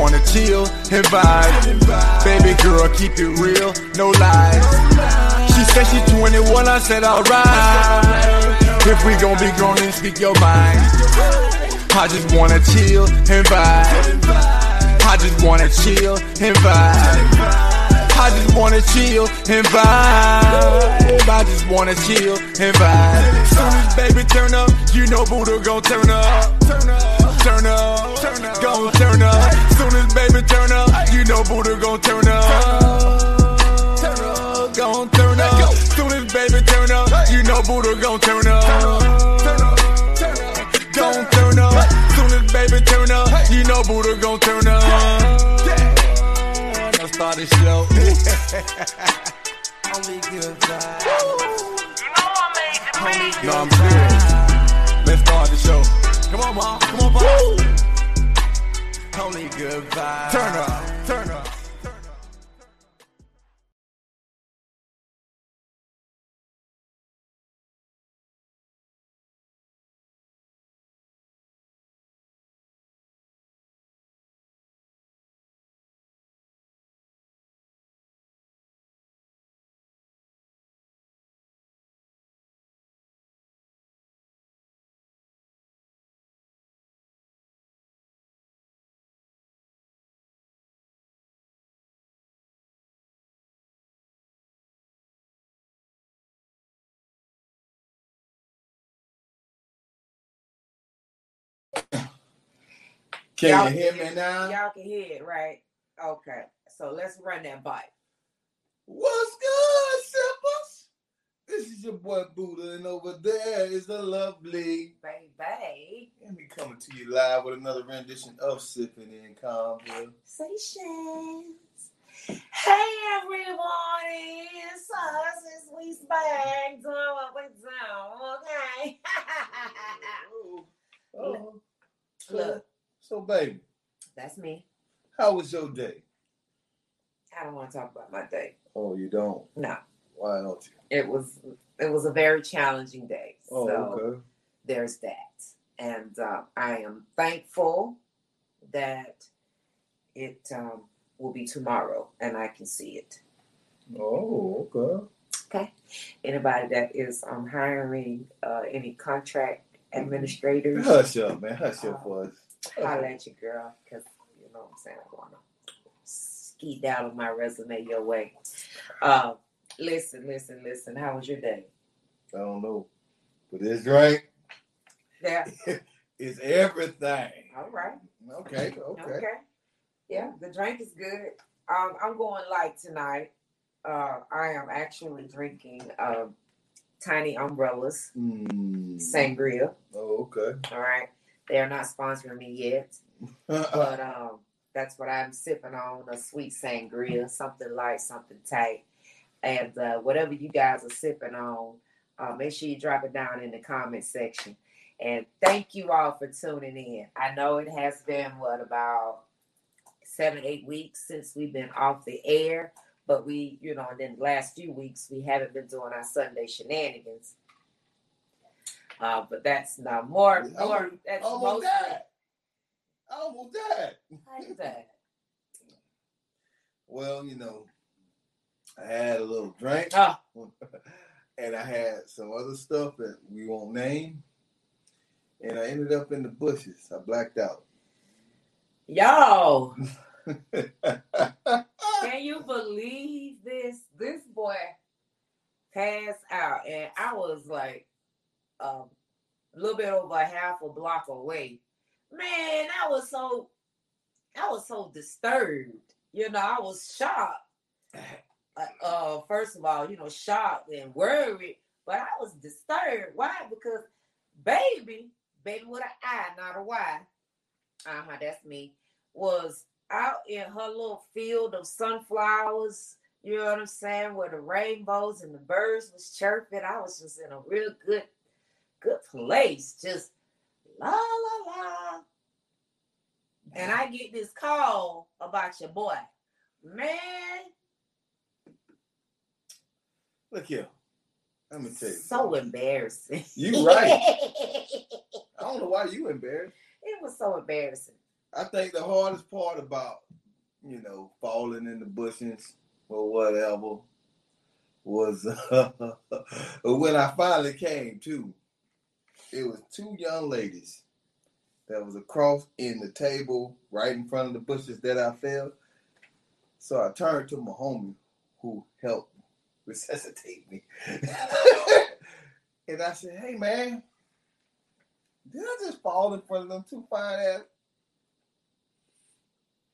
wanna chill and vibe. Baby girl, keep it real, no lies. She said she's 21, I said alright. If we gon' be grown, then speak your mind. I just wanna chill and vibe. I just wanna chill and vibe. I just wanna chill and vibe. I just wanna chill and vibe. Soon as baby turn up, you know Buddha gon' turn up. Turn up, turn up, gon' turn up. Soon as baby turn up, you know Buddha gon' turn up. Gon' turn up. Soon as baby turn up, you know Buddha gon' turn up. Gon' turn up. Soon as baby turn up, you know Buddha gon' turn up. Only good vibes. You know I'm good. Let's start the show. Come on, mom. Come on, mom. Only good vibes. Turn up. Turn up. Can you hear me now? Y'all can hear it, right? Okay, so let's run that bike. What's good, Sippers? This is your boy Buddha, and over there is the lovely baby. And we coming to you live with another rendition of Sippin' In Conversations. Hey, everyone, it's us. It's we back doing what we do, okay? Oh, look. So, baby. That's me. How was your day? I don't want to talk about my day. Oh, you don't? No. Why don't you? It was a very challenging day. Oh, so okay. There's that. And I am thankful that it will be tomorrow and I can see it. Oh, okay. Okay. Anybody that is hiring any contract administrators. Hush up, man. Hush up for us. I'll let you, girl, because you know what I'm saying. I want to skeet down with my resume your way. Listen. How was your day? I don't know, but it's great. Yeah, it's everything. All right. Okay. Yeah, the drink is good. I'm going light tonight. I am actually drinking Tiny Umbrellas sangria. Oh, okay. All right. They are not sponsoring me yet, but that's what I'm sipping on, a sweet sangria, something light, something tight. And whatever you guys are sipping on, make sure you drop it down in the comment section. And thank you all for tuning in. I know it has been, about 7-8 weeks since we've been off the air, but we, and then the last few weeks, we haven't been doing our Sunday shenanigans. But that's not more. That's almost that. Almost that. How's that? Well, I had a little drink, and I had some other stuff that we won't name, and I ended up in the bushes. I blacked out. Yo, can you believe this? This boy passed out, and I was like, a little bit over half a block away. Man, I was so disturbed. I was shocked. First of all, shocked and worried, but I was disturbed. Why? Because baby with an I, not a Y. That's me. Was out in her little field of sunflowers. You know what I'm saying? Where the rainbows and the birds was chirping. I was just in a real good place, just la la la, and I get this call about your boy, man. Look here, let me tell you. So embarrassing. You right. I don't know why you embarrassed. It was so embarrassing. I think the hardest part about, you know, falling in the bushes or whatever was when I finally came to. It was two young ladies that was across in the table right in front of the bushes that I fell. So I turned to my homie who helped resuscitate me. And I said, hey, man, did I just fall in front of them two fine ass?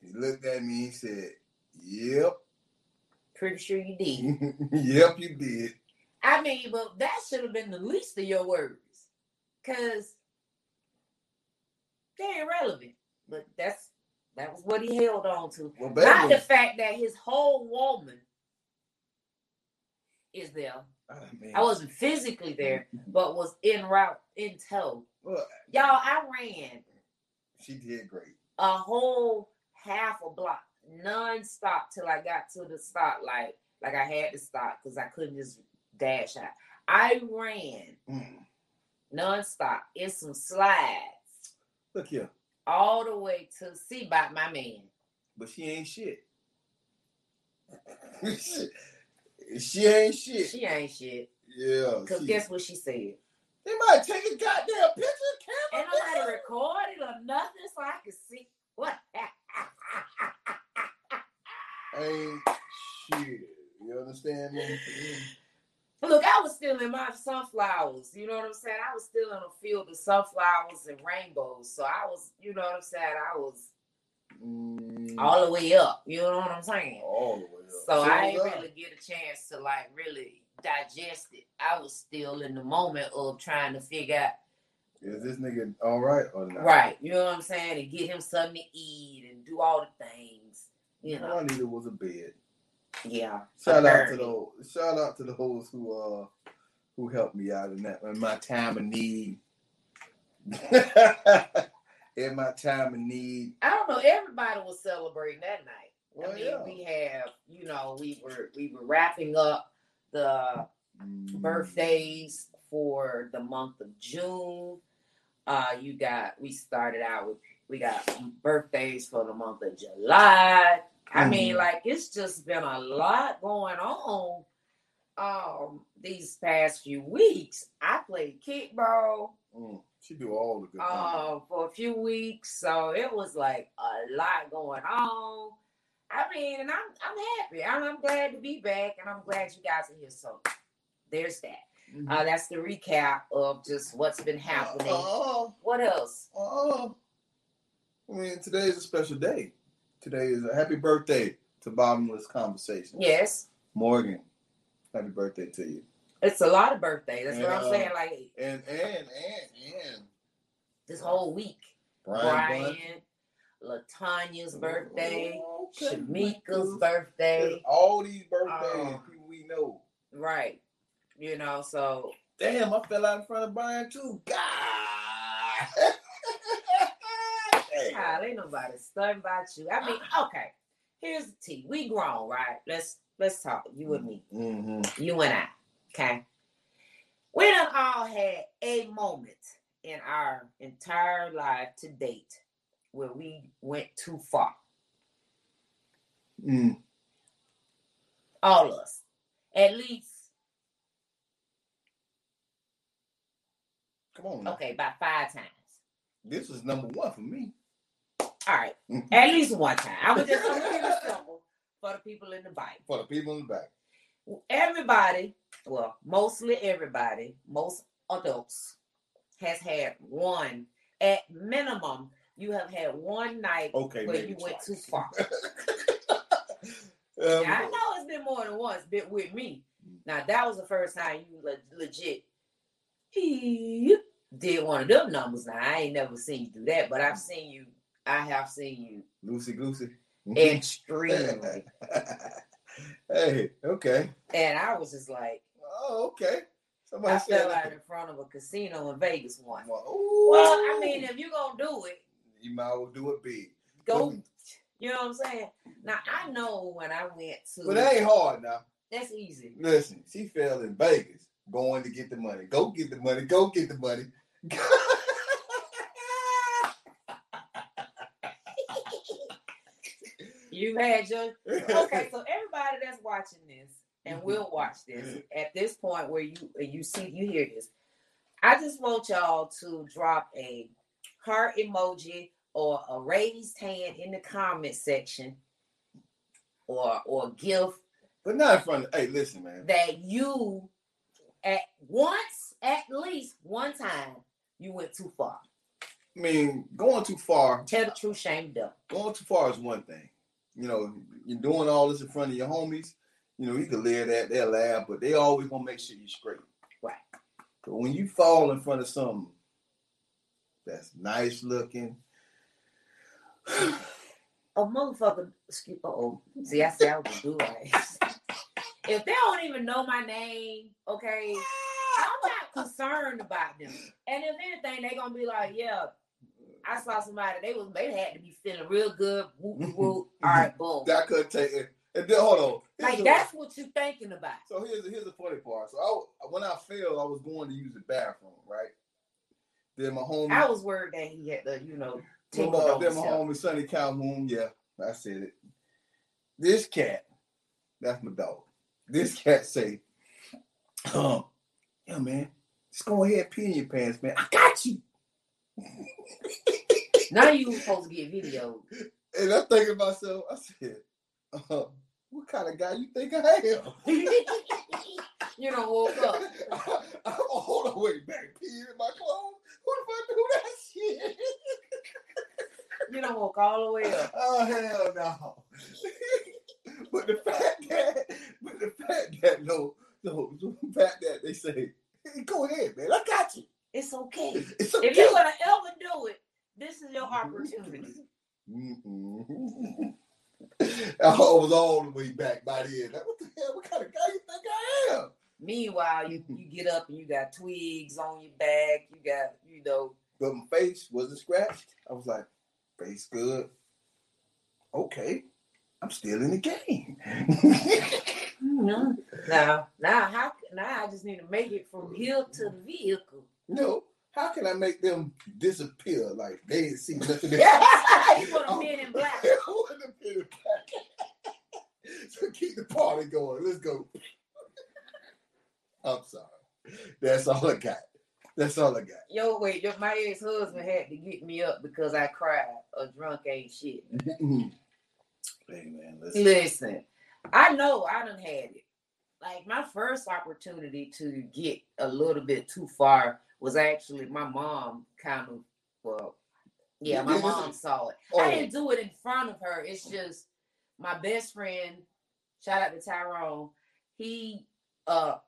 He looked at me and he said, yep. Pretty sure you did. Yep, you did. I mean, but that should have been the least of your worries. Because they're irrelevant. But that was what he held on to. Well, not the fact that his whole woman is there. I wasn't physically there, but was en route, in tow. Well, y'all, I ran. She did great. A whole half a block, non-stop, till I got to the stoplight. Like I had to stop because I couldn't just dash out. I ran. Non-stop in some slides. Look here. All the way to see about my man. But she ain't shit. She ain't shit. She ain't shit. Yeah. Because guess what she said? They might take a goddamn picture camera. And I had to record it or nothing so I could see what. Ain't shit. You understand me? Look, I was still in my sunflowers, you know what I'm saying? I was still in a field of sunflowers and rainbows. So I was, you know what I'm saying? I was all the way up, you know what I'm saying? All the way up. So I didn't really get a chance to, like, really digest it. I was still in the moment of trying to figure out. Is this nigga all right or not? Right, you know what I'm saying? And get him something to eat and do all the things, you know. All I needed was a bed. Yeah. Shout out to those who helped me out in that in my time of need. In my time of need. I don't know, everybody was celebrating that night. Well, I mean, yeah. We have, you know, we were wrapping up the birthdays for the month of June. We got birthdays for the month of July. I mean, like, it's just been a lot going on these past few weeks. I played kickball. She do all the good things. For a few weeks. So it was, like, a lot going on. I mean, and I'm happy. I'm glad to be back, and I'm glad you guys are here. So there's that. Mm-hmm. That's the recap of just what's been happening. What else? I mean, today's a special day. Today is a happy birthday to Bottomless Conversations. Yes. Morgan, happy birthday to you. It's a lot of birthdays. That's what I'm saying. Like and this whole week. Brian LaTanya's birthday, Shamika's birthday. All these birthdays, people we know. Right. You know, so. Damn, I fell out in front of Brian too. God. Child, ain't nobody stunned about you. I mean, okay. Here's the tea. We grown, right? Let's talk. You and me. Mm-hmm. You and I. Okay. We done all had a moment in our entire life to date where we went too far. All of us. At least. Come on. Now. Okay, about 5 times. This is number 1 for me. All right. At least one time. I was just going to give a simple for the people in the back. For the people in the back. Everybody, well, mostly everybody, most adults, has had one. At minimum, you have had one night where you went too far. Now, I know it's been more than once, but with me. Now, that was the first time you legit did one of them numbers. Now, I ain't never seen you do that, but I've seen you. I have seen you. Loosey goosey. Extremely. Hey, okay. And I was just like, oh, okay. I fell out in front of a casino in Vegas once. Well, I mean, if you're going to do it, you might as well do it big. Go. You know what I'm saying? Now, I know when I went to. But that ain't hard now. That's easy. Listen, she fell in Vegas going to get the money. Go get the money. You had your okay. So everybody that's watching this and will watch this at this point where you see you hear this, I just want y'all to drop a heart emoji or a raised hand in the comment section, or GIF. But not in front of, hey, listen, man. That you at least one time you went too far. I mean, going too far. Tell the truth, shame the devil. Going too far is one thing. You know, you're doing all this in front of your homies. You know, you can live that, they'll laugh, but they always want to make sure you're straight. Right. But when you fall in front of something that's nice looking, see, I said I was gonna do right. If they don't even know my name, okay, I'm not concerned about them. And if anything, they gonna be like, yeah, I saw somebody. They had to be feeling real good. Whoop, whoop. All right, boom. That could take it. And then hold on. Like that's what you're thinking about. So here's the funny part. So when I failed, I was going to use the bathroom, right? Then my homie. I was worried that he had the, you know. Then my homie Sonny Calhoun. Yeah, I said it. This cat, that's my dog. This cat say, yeah, man, just go ahead, pee in your pants, man. I got you. Now you were supposed to get video. And I'm thinking to myself, I said, what kind of guy you think I am? You done woke up. Hold on, wait, back peeing in my clothes? What if I do that shit? You done woke all the way up. Oh, hell no. but the fact that they say, hey, go ahead, man, I got you. It's okay. It's okay. If you're going to ever do it, this is your opportunity. I was all the way back by the end. Like, what the hell? What kind of guy you think I am? Meanwhile, you get up and you got twigs on your back. You got, you know. But my face wasn't scratched. I was like, face good. Okay. I'm still in the game. Mm-hmm. Now I just need to make it from here to the vehicle. No. How can I make them disappear like they didn't see nothing else? You want them in black. I want them in black. So keep the party going. Let's go. I'm sorry. That's all I got. Yo, wait. My ex-husband had to get me up because I cried. A drunk ain't shit. Hey, man, listen. I know I done had it. Like, my first opportunity to get a little bit too far was actually my mom kind of, well, yeah, my mom saw it. Oh. I didn't do it in front of her. It's just my best friend, shout out to Tyrone, he, that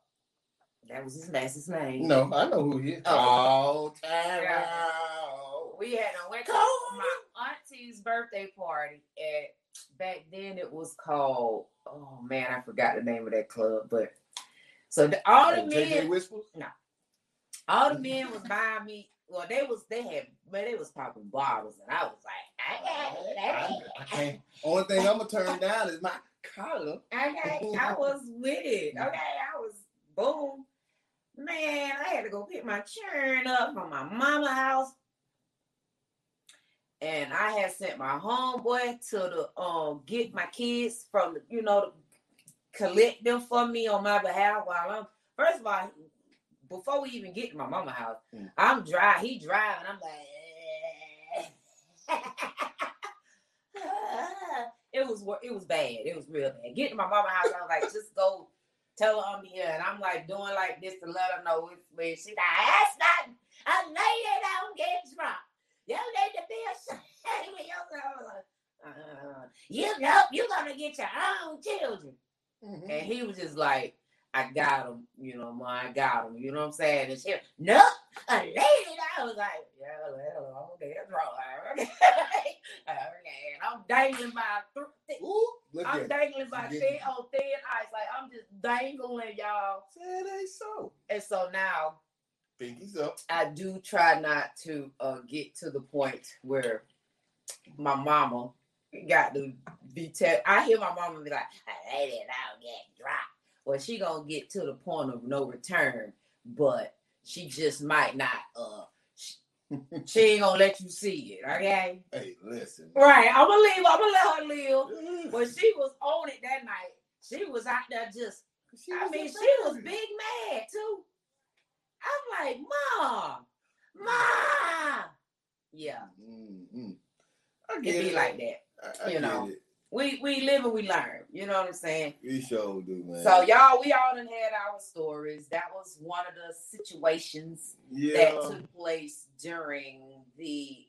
was his last name. No, I know who he is. Oh, Tyrone. We had went to my auntie's birthday party back then it was called, oh man, I forgot the name of that club, but, so all the men, no. All the men was buying me. Well, they was popping bottles, and I was like, I got it. Only thing I'm gonna turn down is my collar. I was with it. Okay, I was boom. Man, I had to go pick my churn up from my mama's house, and I had sent my homeboy to the get my kids from the, you know, to collect them for me on my behalf while I'm first of all. Before we even get to my mama's house, I'm dry. He driving. I'm like, it was bad. It was real bad. Getting to my mama's house, I was like, just go tell her I'm here. And I'm like doing like this to let her know it's where she's like, that's not a lady that don't get drunk. You need to be ashamed of yourself. You know, you're gonna get your own children. Mm-hmm. And he was just like, I got him, you know, Ma, I got him. You know what I'm saying? It's him. No, a lady. I was like, yeah, well, okay, that's wrong. Okay. And I'm dangling by thin on thin ice. Like, I'm just dangling, y'all. It ain't so. And so now, pinkies up. I do try not to get to the point where my mama got to be I hear my mama be like, a lady, I don't get dropped. Well, she gonna get to the point of no return, but she just might not. She ain't gonna let you see it, okay? Hey, listen. Right, I'm gonna let her live. Yeah. But she was on it that night. She was out there just, she was big mad too. I'm like, Ma! Yeah. Mm-hmm. I get it. Be like that. I you know. It. We live and we learn. You know what I'm saying? We sure do, man. So, y'all, we all done had our stories. That was one of the situations that took place during the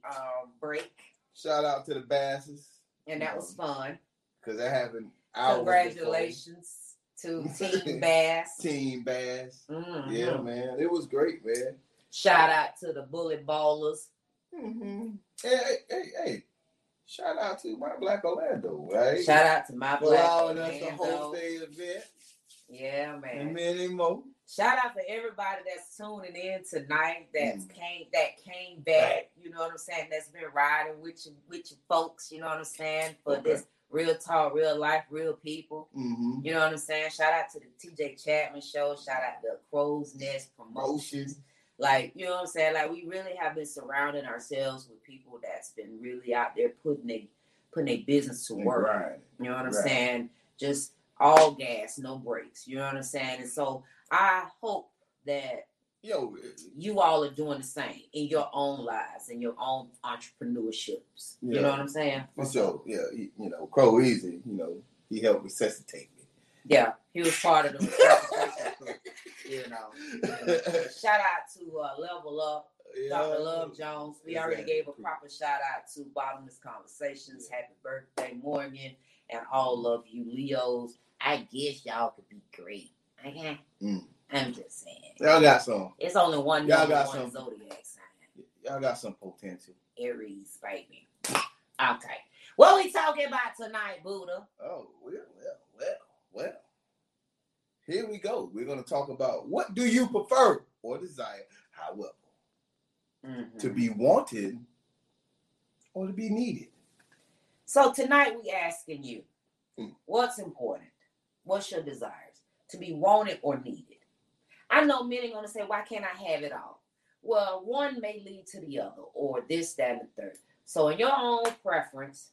break. Shout out to the Basses. And that was fun. Because that happened hours before. Congratulations to Team Bass. Team Bass. Mm-hmm. Yeah, man. It was great, man. Shout out to the Bullet Ballers. Mm-hmm. Hey. Shout out to my Black Orlando, right? Shout out to my Black Orlando. Allowing us to host the event. Yeah, man. And many more. Shout out to everybody that's tuning in tonight. That came back. Right. You know what I'm saying? That's been riding with your folks. You know what I'm saying? For this real talk, real life, real people. Mm-hmm. You know what I'm saying? Shout out to the TJ Chapman show. Shout out to Crow's Nest Promotions. Like, you know what I'm saying? Like, we really have been surrounding ourselves with people that's been really out there putting a business to work. Right. You know what I'm saying? Just all gas, no brakes. You know what I'm saying? And so I hope that you all are doing the same in your own lives, in your own entrepreneurships. Yeah. You know what I'm saying? For sure. Yeah. You know, Crow Easy, you know, he helped resuscitate me. Yeah. He was part of the you know. Shout out to Level Up, Dr. Love Jones. We already gave a proper shout out to Bottomless Conversations. Happy birthday, Morgan, and all of you Leos. I guess y'all could be great. Okay? I'm just saying. Y'all got some. It's only one number, one zodiac sign. Y'all got some potential. Aries, baby. Okay. What we talking about tonight, Buddha? Oh, well. Here we go. We're going to talk about what do you prefer or desire, however, to be wanted or to be needed. So tonight we asking you, what's important? What's your desires? To be wanted or needed? I know many are going to say, why can't I have it all? Well, one may lead to the other, or this, that, and the third. So in your own preference,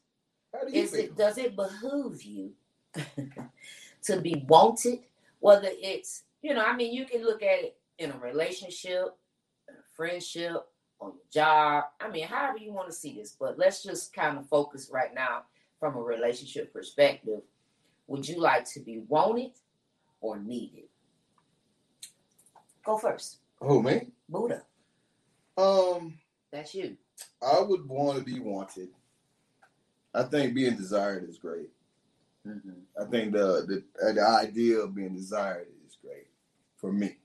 does it behoove you to be wanted? Whether it's, you can look at it in a relationship, in a friendship, on your job. I mean, however you want to see this, but let's just kind of focus right now from a relationship perspective. Would you like to be wanted or needed? Go first. Oh, man. Buddha. That's you. I would want to be wanted. I think being desired is great. Mm-hmm. I think the idea of being desired is great for me.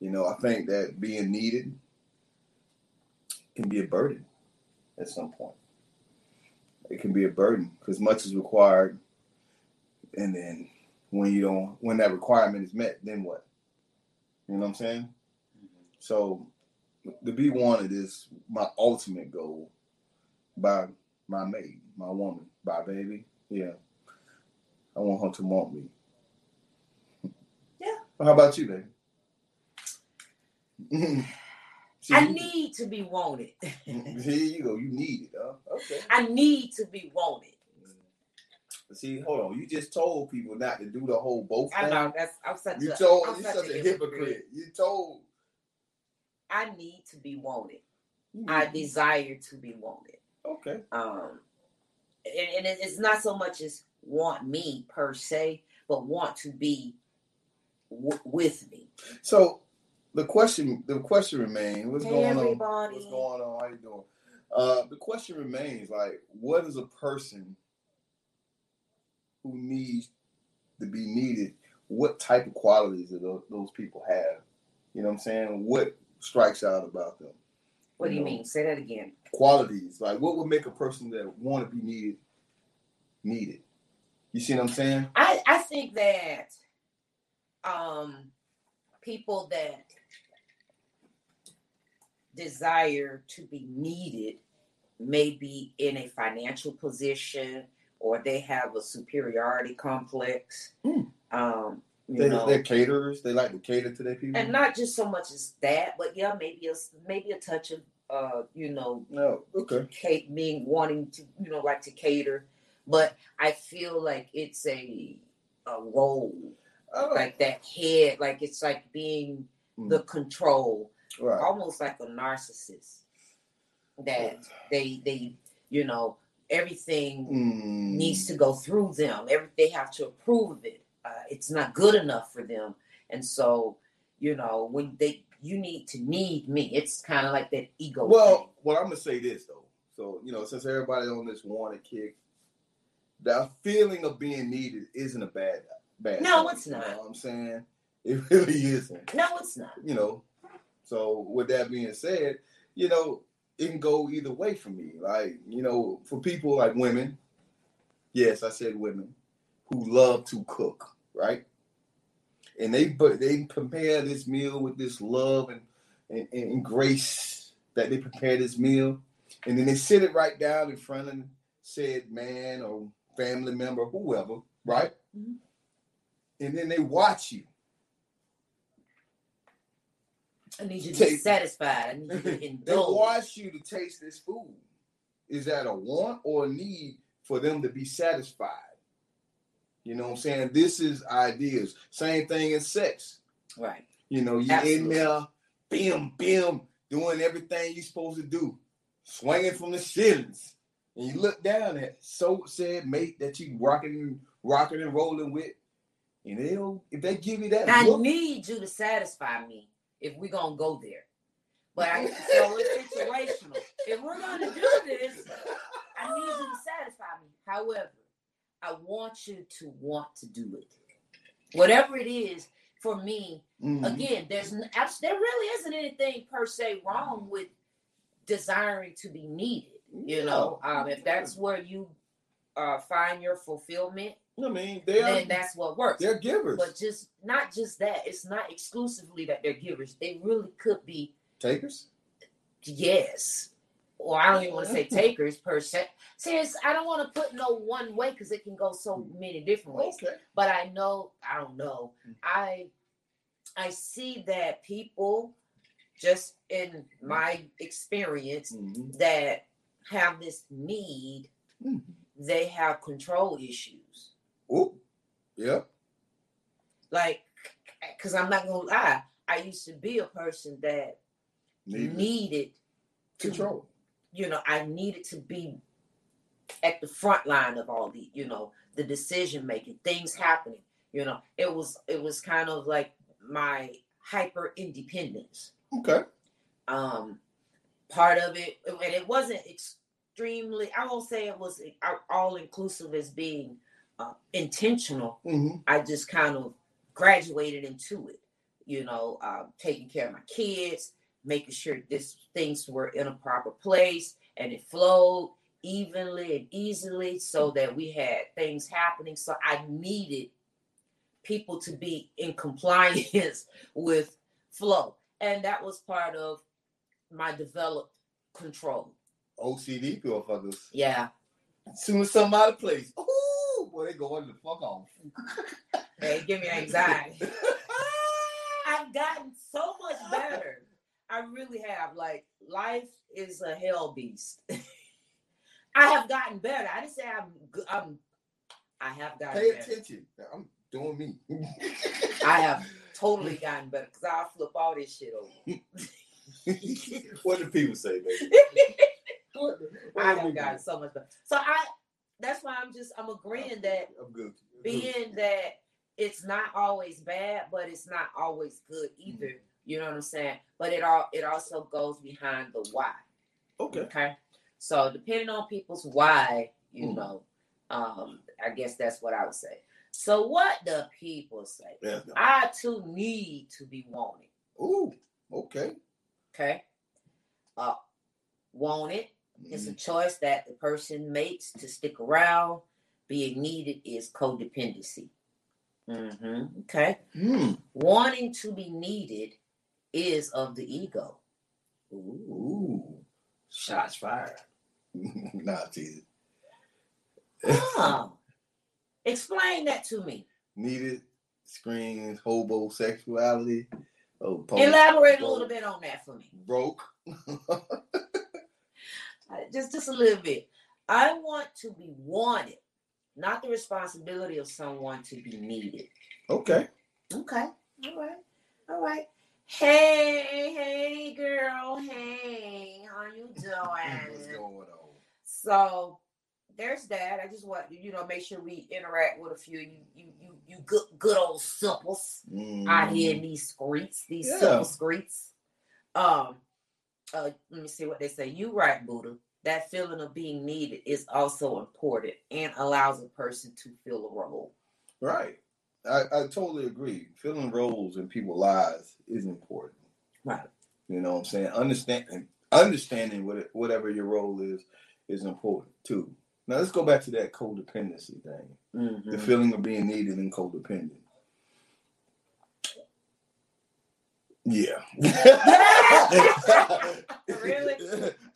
You know, I think that being needed can be a burden at some point. It can be a burden because much is required, and then when that requirement is met, then what? You know what I'm saying? Mm-hmm. So to be wanted is my ultimate goal by my mate, my woman, by baby. Yeah. I want her to want me. Yeah. Well, how about you, baby? I need to be wanted. Here you go. You need it, huh? Okay. I need to be wanted. See, hold on. You just told people not to do the whole both thing. I know. You're such a hypocrite. You told. I need to be wanted. I desire to be wanted. Okay. And it's not so much as want me per se, but want to be with me. So the question remains, what's going on? How you doing? The question remains, like, what is a person who needs to be needed? What type of qualities do those people have? You know what I'm saying? What strikes out about them? What do you mean? Say that again. Qualities. Like, what would make a person that want to be needed? You see what I'm saying? I think that people that desire to be needed may be in a financial position, or they have a superiority complex. They're caterers. They like to cater to their people. And not just so much as that, but yeah, maybe a touch of wanting to like to cater, but I feel like it's a role like that head, like it's like being the control, right. Almost like a narcissist that they everything needs to go through them. They have to approve of it. It's not good enough for them. And so, when you need to need me, it's kind of like that ego. Well, I'm going to say this, though. So, since everybody on this wanted kick, that feeling of being needed isn't a bad no, thing, it's not. You know what I'm saying? It really isn't. No, it's not. So with that being said, it can go either way for me. Like, for people like women, yes, I said women, who love to cook, right? And they prepare this meal with this love and grace that they prepare this meal. And then they sit it right down in front of said man or family member, whoever, right? Mm-hmm. And then they watch you. I need you to be satisfied. I need you to indulge. They watch you to taste this food. Is that a want or a need for them to be satisfied? You know what I'm saying? This is ideas. Same thing in sex. Right. You're in there, bim, doing everything you're supposed to do. Swinging from the ceilings. And you look down at said mate that you rocking and rolling with. And if they give you that I need you to satisfy me if we're going to go there. But so it's situational. If we're going to do this, I need you to satisfy me. However, I want you to want to do it. Whatever it is, for me, again, there really isn't anything per se wrong with desiring to be needed. If that's where you find your fulfillment, then that's what works. They're givers. But not just that. It's not exclusively that they're givers. They really could be takers? Yes. Or I don't even want to say takers per se. Since I don't want to put no one way because it can go so many different ways. Okay. But I see that people, just in my experience, that have this need, they have control issues. Oh, yeah. Like, because I'm not going to lie, I used to be a person that needed control. I needed to be at the front line of all the, the decision making, things happening. It was kind of like my hyper independence. Okay. Part of it, and it wasn't extremely. I won't say it was all inclusive as being intentional. Mm-hmm. I just kind of graduated into it. Taking care of my kids, making sure things were in a proper place and it flowed evenly and easily so that we had things happening. So I needed people to be in compliance with flow. And that was part of my developed control. OCD people fuckers. Yeah. As soon as something out of place. Ooh, boy, they going the fuck off. They give me anxiety. I've gotten so much better. I really have. Like, life is a hell beast. I have gotten better. I didn't say I have gotten better. Pay attention. I'm doing me. I have totally gotten better because I'll flip all this shit over. What do people say, baby? I have gotten so much better. So that's why I'm agreeing that I'm good. Being that it's not always bad, but it's not always good either. Mm-hmm. You know what I'm saying? But it also goes behind the why. Okay. So depending on people's why, I guess that's what I would say. So what do people say? Yeah, no. I too need to be wanted. Ooh, okay. Okay. Wanted is a choice that the person makes to stick around. Being needed is codependency. Mm-hmm. Okay. Wanting to be needed is of the ego. Ooh. Shots fired. Nah, teasing. Explain that to me. Needed screams hobosexuality. Oh, elaborate a little bit on that for me. Broke. just a little bit. I want to be wanted, not the responsibility of someone to be needed. Okay. Okay. All right. All right. Hey, girl. Hey, how you doing? What's going on? So there's that. I just want make sure we interact with a few of you good old supples out here in these streets, these simple streets. Let me see what they say. You right, Buddha. That feeling of being needed is also important and allows a person to fill a role. Right. I totally agree. Filling roles in people's lives is important. Right. You know what I'm saying? Understanding whatever your role is important too. Now let's go back to that codependency thing. Mm-hmm. The feeling of being needed and codependent. Yeah. Really?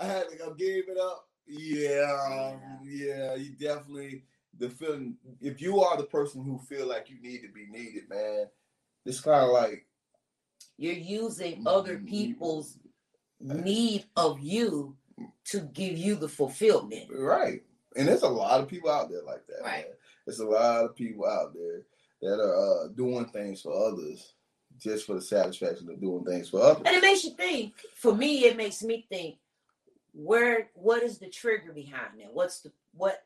I had to go give it up. Yeah, you definitely the feeling. If you are the person who feel like you need to be needed, man, it's kind of like you're using other people's need of you to give you the fulfillment. Right. And there's a lot of people out there like that. Right. Man. There's a lot of people out there that are doing things for others just for the satisfaction of doing things for others. And it makes you think. For me, it makes me think, what is the trigger behind that? What's the root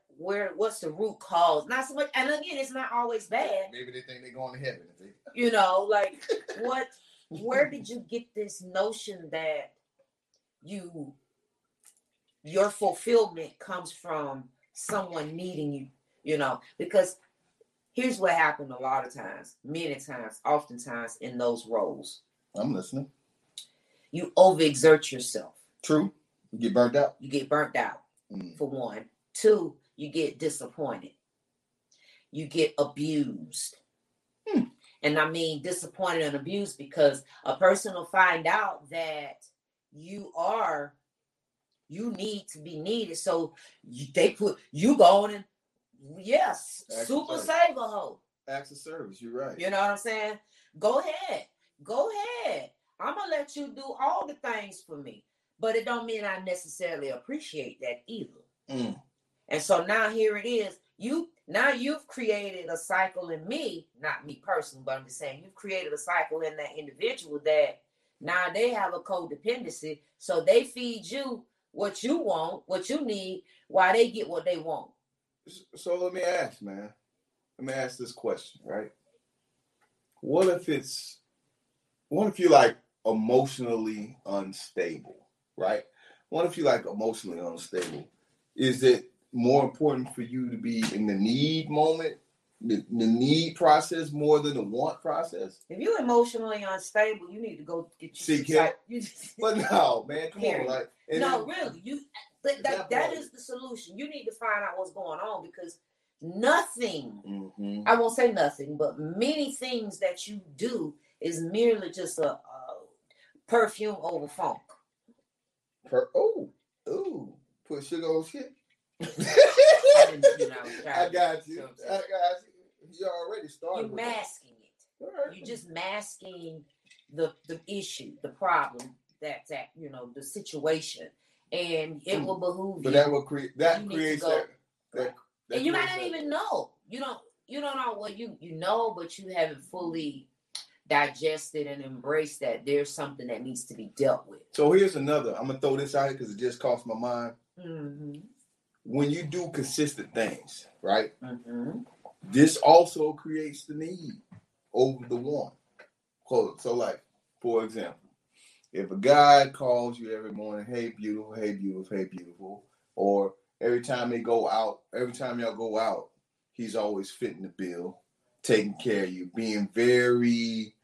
cause? Not so much, and again, it's not always bad. Maybe they think they're going to heaven. Where did you get this notion that your fulfillment comes from someone needing you, because here's what happened a lot of times, many times, oftentimes in those roles. I'm listening. You overexert yourself. True. You get burnt out. For one. Two, you get disappointed. You get abused. And I mean disappointed and abused because a person will find out that you need to be needed, so they put you going and super saver hoe. Acts of service, you're right. You know what I'm saying? Go ahead. I'm gonna let you do all the things for me, but it don't mean I necessarily appreciate that either. And so now here it is. You've created a cycle in me, not me personally, but I'm just saying you've created a cycle in that individual that now they have a codependency, so they feed you what you want, what you need, while they get what they want. So let me ask this question, right? What if you're like emotionally unstable, right? Is it more important for you to be in the need moment, the need process more than the want process? If you're emotionally unstable, you need to go get seek help. But no, man, come on, like that is the solution. You need to find out what's going on because I won't say nothing, but many things that you do is merely just a perfume over funk. Put sugar on shit. I got you. You already started. You're masking it. Right. You're just masking the issue, the problem that's at the situation, and it will behoove. But that will create and you might not even know. You don't know what you know, but you haven't fully digested and embraced that there's something that needs to be dealt with. So here's another. I'm gonna throw this out here because it just crossed my mind. Mm-hmm. When you do consistent things, right? Mm-hmm. This also creates the need over the want. So like, for example, if a guy calls you every morning, hey, beautiful, hey, beautiful, hey, beautiful, or every time y'all go out, he's always fitting the bill, taking care of you, being very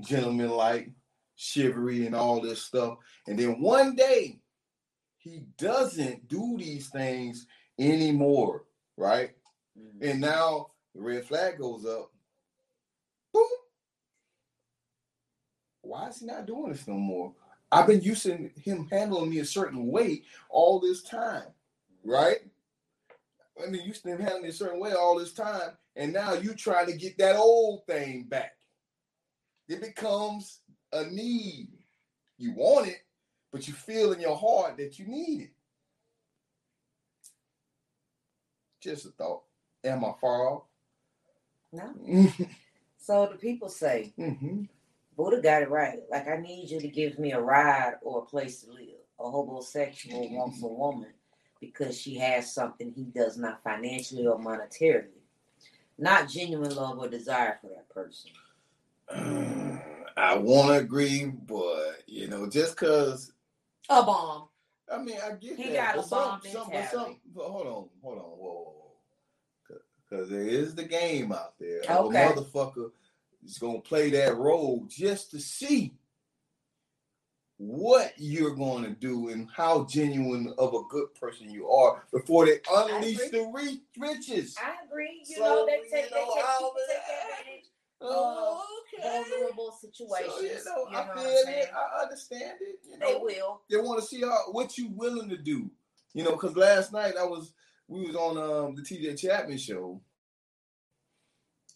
gentleman-like, chivalry and all this stuff. And then one day, he doesn't do these things anymore, right? Mm-hmm. And now the red flag goes up. Boom. Why is he not doing this no more? I've been used to him handling me a certain way all this time, right? I mean, you've been handling it a certain way all this time, and now you're trying to get that old thing back. It becomes a need. You want it, but you feel in your heart that you need it. Just a thought. Am I far off? No. So the people say, mm-hmm. Buddha got it right. Like, I need you to give me a ride or a place to live. A homosexual wants a woman because she has something he does not financially or monetarily. Not genuine love or desire for that person. I want to agree, but, you know, just because... A bomb. I mean, I get he that. He got a bomb mentality. But hold on, whoa. Because there is the game out there. Okay. A motherfucker is going to play that role just to see what you're going to do and how genuine of a good person you are before they unleash the riches. I agree. You so, know, they take advantage. Vulnerable situations. So, I feel it. I understand it. They want to see what you willing to do. You know, because last night we was on the TJ Chapman show,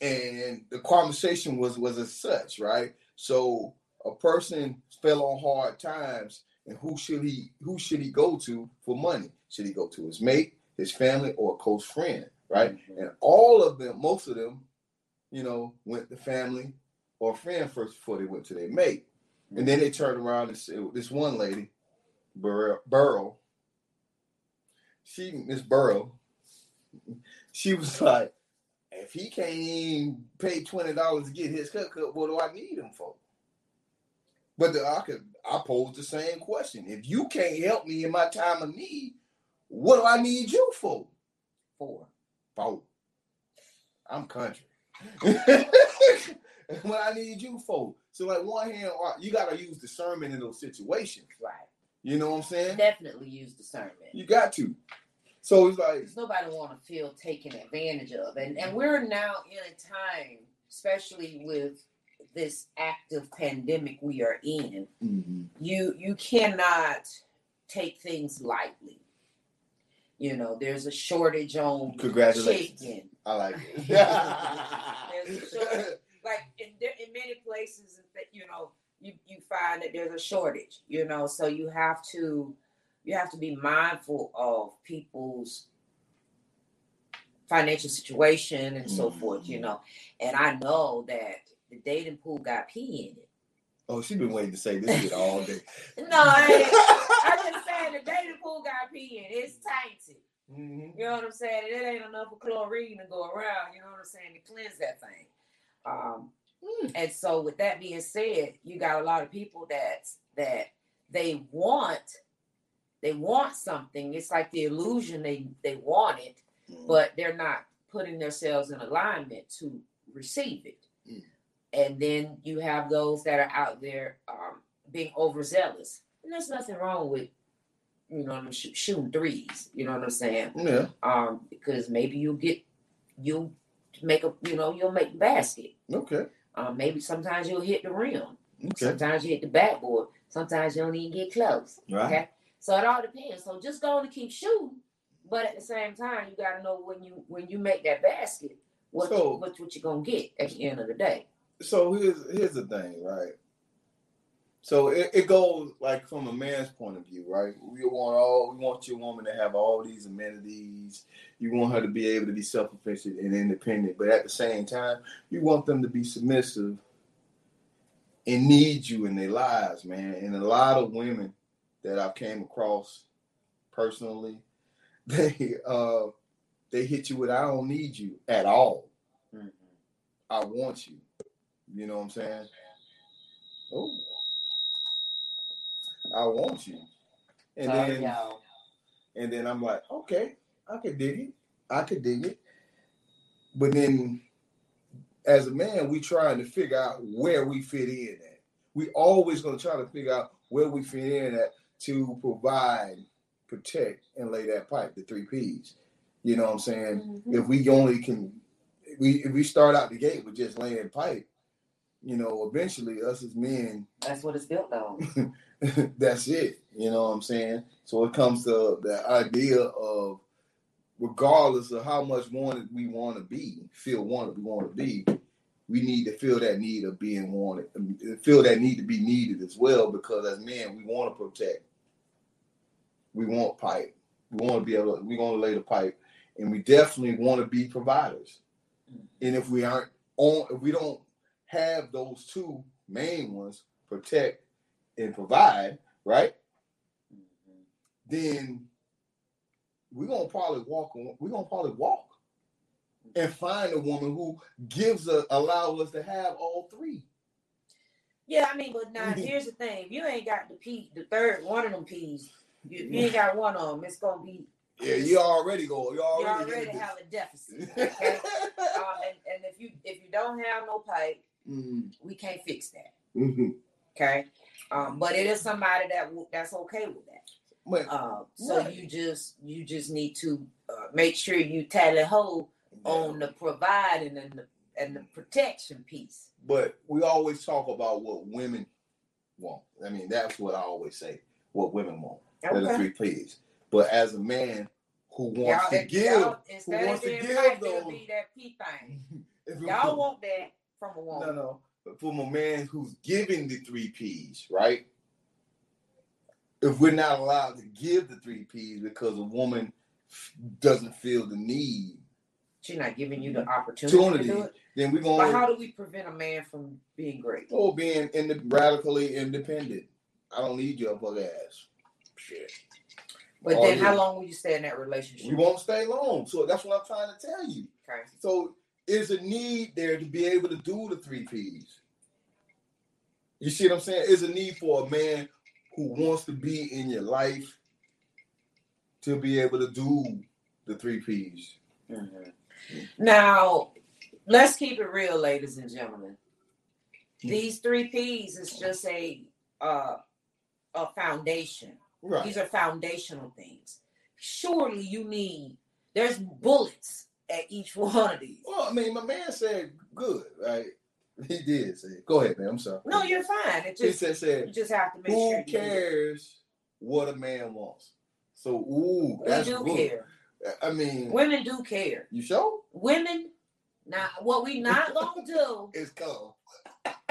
and the conversation was as such, right? So a person fell on hard times, and who should he go to for money? Should he go to his mate, his family, or a close friend, right? Mm-hmm. And most of them. You know, went to family or friend first before they went to their mate. And then they turned around and said, this one lady, Burl, Ms. Burl, she was like, if he can't even pay $20 to get his haircut, what do I need him for? But I posed the same question. If you can't help me in my time of need, what do I need you for? For. I'm country. What I need you for. So, like, one hand, you got to use discernment in those situations. Right. You know what I'm saying? Definitely use discernment. You got to. So, it's like... nobody want to feel taken advantage of. And we're now in a time, especially with this active pandemic we are in, mm-hmm. you cannot take things lightly. You know, there's a shortage on chicken. I like it. There's a shortage. Like in many places, that you know, you find that there's a shortage. You know, so you have to be mindful of people's financial situation and so forth. You know, and I know that the dating pool got pee in it. Oh, she's been waiting to say this shit all day. No, I just saying the dating pool got pee in it. It's tainted. Mm-hmm. You know what I'm saying? It ain't enough of chlorine to go around. You know what I'm saying? To cleanse that thing. And so, with that being said, you got a lot of people that they want something. It's like the illusion they want it, but they're not putting themselves in alignment to receive it. Mm. And then you have those that are out there being overzealous, and there's nothing wrong with. You know, I'm shooting threes. You know what I'm saying? Yeah. Because maybe you'll make the basket. Okay. Maybe sometimes you'll hit the rim. Okay. Sometimes you hit the backboard. Sometimes you don't even get close. Right. Okay. So it all depends. So just go on and keep shooting, but at the same time, you got to know when you make that basket, what you're gonna get at the end of the day. So here's the thing, right? So it goes like from a man's point of view, right? We want your woman to have all these amenities. You want her to be able to be self-sufficient and independent, but at the same time, you want them to be submissive and need you in their lives, man. And a lot of women that I've came across personally, they hit you with "I don't need you at all. Mm-hmm. I want you." You know what I'm saying? Oh. I want you. And then I'm like, okay, I could dig it. But then as a man, we trying to figure out where we fit in at. We always going to try to figure out where we fit in at to provide, protect, and lay that pipe, the three Ps. You know what I'm saying? Mm-hmm. If we start out the gate with just laying pipe, you know, eventually us as men. That's what it's built on. That's it. You know what I'm saying? So it comes to the idea of regardless of how much wanted we want to be, feel wanted we want to be, we need to feel that need of being wanted, feel that need to be needed as well, because as men, we want to protect. We want pipe. We want to be able to, we want to lay the pipe, and we definitely want to be providers. And if we aren't on, if we don't have those two main ones, protect and provide, right? Then we're gonna probably walk and find a woman who gives us, allows us to have all three. Yeah, I mean, but now here's the thing: if you ain't got the third one of them peas, you ain't got one of them, it's gonna be. Yeah, you already have a deficit. Okay? And if you don't have no pipe, we can't fix that. Mm-hmm. Okay, but it is somebody that's okay with that. But, you just need to make sure you tally ho on the providing and the protection piece. But we always talk about what women want. I mean, that's what I always say. What women want. Okay. The three P's. But as a man who wants to give, it'll be that P thing. Y'all want that from a woman? No. But from a man who's giving the three P's, right? If we're not allowed to give the three P's because a woman doesn't feel the need, she's not giving you the opportunity to do it. Then we're going. But how do we prevent a man from being great? Oh, being radically independent. I don't need your fuck ass. Shit. But then, how long will you stay in that relationship? You won't stay long. So that's what I'm trying to tell you. Okay. So there's a need there to be able to do the three P's. You see what I'm saying? There's a need for a man who wants to be in your life to be able to do the three P's. Mm-hmm. Now, let's keep it real, ladies and gentlemen. These three P's is just a foundation. Right. These are foundational things. Surely there's bullets at each one of these. Well, I mean, my man said good, right? He did say it. Go ahead, man. I'm sorry. No, you're fine. It just, you just have to make sure. Who cares what a man wants? So, that's good. We do care. I mean, women do care. You sure? Women, what we not gonna do is come.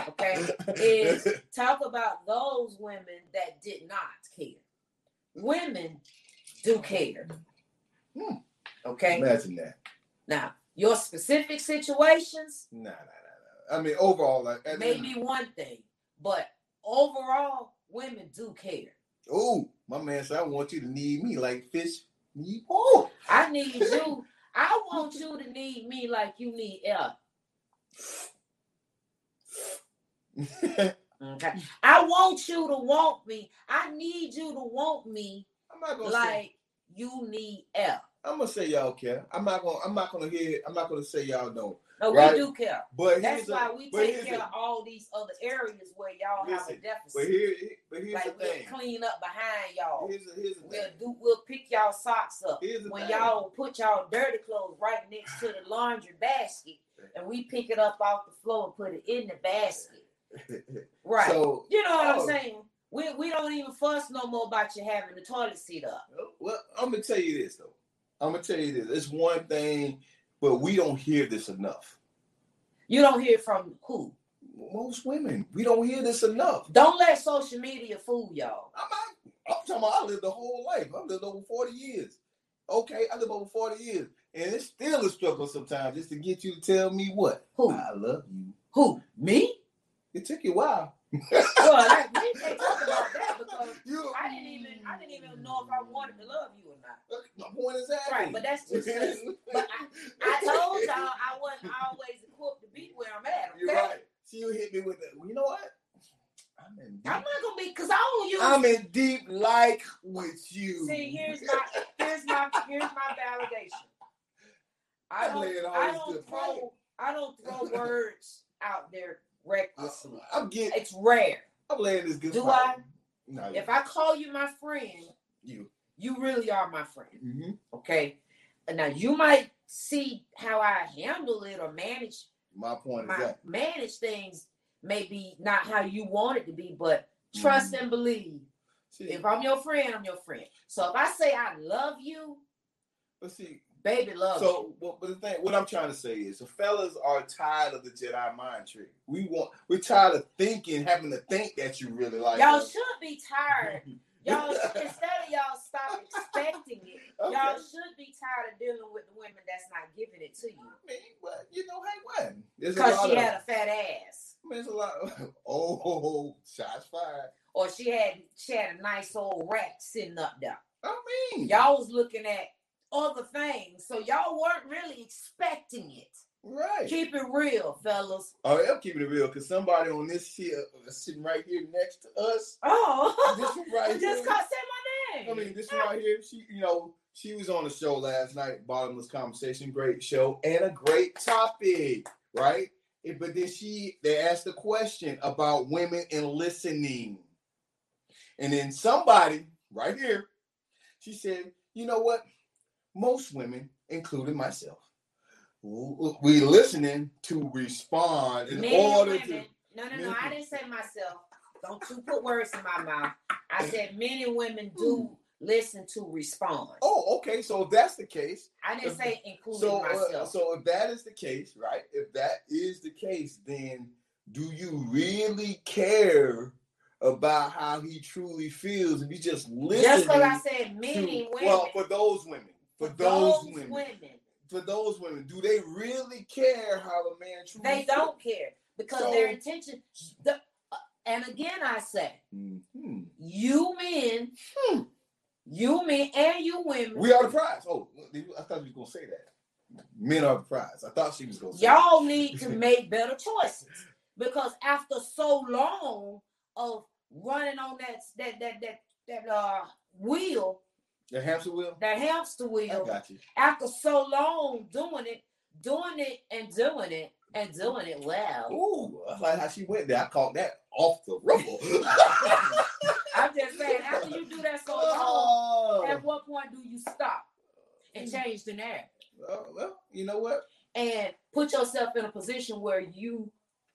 Okay, is talk about those women that did not care. Women do care. Okay, imagine that. Now, your specific situations. I mean, overall, maybe one thing, but overall, women do care. Oh, my man said, I want you to need me like fish need oil. I need you. I want you to need me like you need air. Okay. I want you to want me. I need you to want me. I'm not gonna like you need air. I'm gonna say y'all care. I'm not gonna say y'all don't. No, right? We do care. But that's why we take care of all these other areas where y'all have a deficit. But here's the thing. We'll clean up behind y'all. We'll pick y'all socks up. When y'all put y'all dirty clothes right next to the laundry basket, and we pick it up off the floor and put it in the basket. Right. So, you know what I'm saying? We don't even fuss no more about you having the toilet seat up. Well, I'm going to tell you this, though. It's one thing. But we don't hear this enough. You don't hear from who? Most women. We don't hear this enough. Don't let social media fool y'all. I'm talking about I lived a whole life. I've lived over 40 years. Okay, I lived over 40 years. And it's still a struggle sometimes just to get you to tell me what? Who? I love you. Who? Me? It took you a while. We can't talk about that because I didn't even know if I wanted to love you or not. My point is that right, but that's just. But I told y'all I wasn't always equipped to be where I'm at. Okay? You're right. She'll hit me with that. You know what? I'm not gonna be because I don't use. I'm in deep like with you. See, here's my validation. I don't throw words out there. Recklessly. It's rare. I'm laying this good. Do problem. I? No, if I call you my friend, you really are my friend. Mm-hmm. Okay. Now you might see how I handle it or manage. My point is that manage things maybe not how you want it to be, but trust and believe. See, if I'm your friend, I'm your friend. So if I say I love you, but see, Baby love. So, but the thing, what I'm trying to say is, the fellas are tired of the Jedi mind trick. We're tired of thinking, having to think that you really like. Y'all should be tired. Y'all instead of y'all stop expecting it. Okay. Y'all should be tired of dealing with the women that's not giving it to you. I mean, but you know, hey, what? Because she had a fat ass. There's a lot. Oh, shots fired. Or she had a nice old rack sitting up there. I mean, y'all was looking at other things, so y'all weren't really expecting it. Right. Keep it real, fellas. Oh, I'm keeping it real because somebody on this here sitting right here next to us. Oh, this one right here. Just can't say my name. I mean, this one right here. She, you know, she was on the show last night. Bottomless Conversation, great show and a great topic, right? But then they asked a question about women and listening, and then somebody right here, she said, "You know what? Most women, including myself, we listening to respond in order to." No, I didn't say myself. Don't you put words in my mouth. I said men and women do listen to respond. Oh, okay. So if that's the case, I didn't say including myself. So if that is the case, right? If that is the case, then do you really care about how he truly feels? If you just listen, that's what I said. Many women. Well, for those women. For those women, do they really care how a man truly feels? They don't care because their intention. And again, I say, you men, and you women, we are the prize. Oh, I thought you were gonna say that. Men are the prize. I thought she was gonna say y'all that. Need to make better choices because after so long of running on that wheel. The hamster wheel? The hamster wheel. I got you. After so long doing it well. Ooh, I like how she went there. I caught that off the rubble. I'm just saying, after you do that so long, at what point do you stop and change the narrative? Well, you know what? And put yourself in a position where you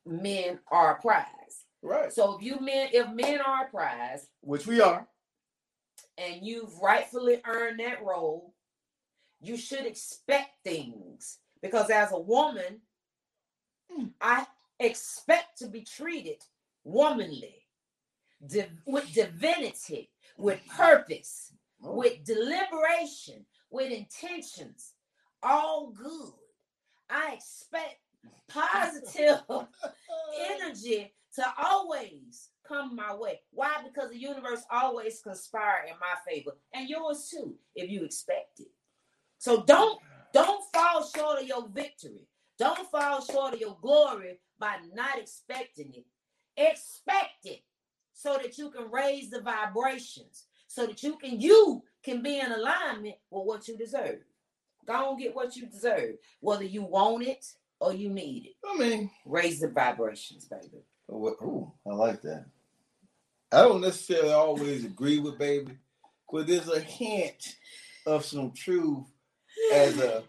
men are a prize. Right. So if men are a prize. Which we are. And you've rightfully earned that role, you should expect things. Because as a woman, I expect to be treated womanly, with divinity, with purpose, with deliberation, with intentions, all good. I expect positive energy to always come my way. Why? Because the universe always conspires in my favor and yours too, if you expect it. So don't fall short of your victory. Don't fall short of your glory by not expecting it. Expect it so that you can raise the vibrations, so that you can be in alignment with what you deserve. Go and get what you deserve, whether you want it or you need it. I mean, raise the vibrations, baby. Ooh, I like that. I don't necessarily always agree with baby, but there's a hint of some truth as a...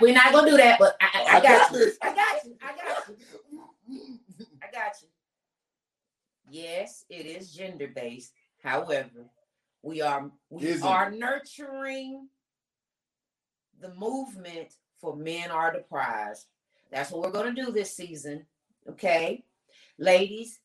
We're not going to do that, but I got you. I got you. Yes, it is gender-based. However, we are nurturing the movement for men are the prize. That's what we're going to do this season. Okay, ladies,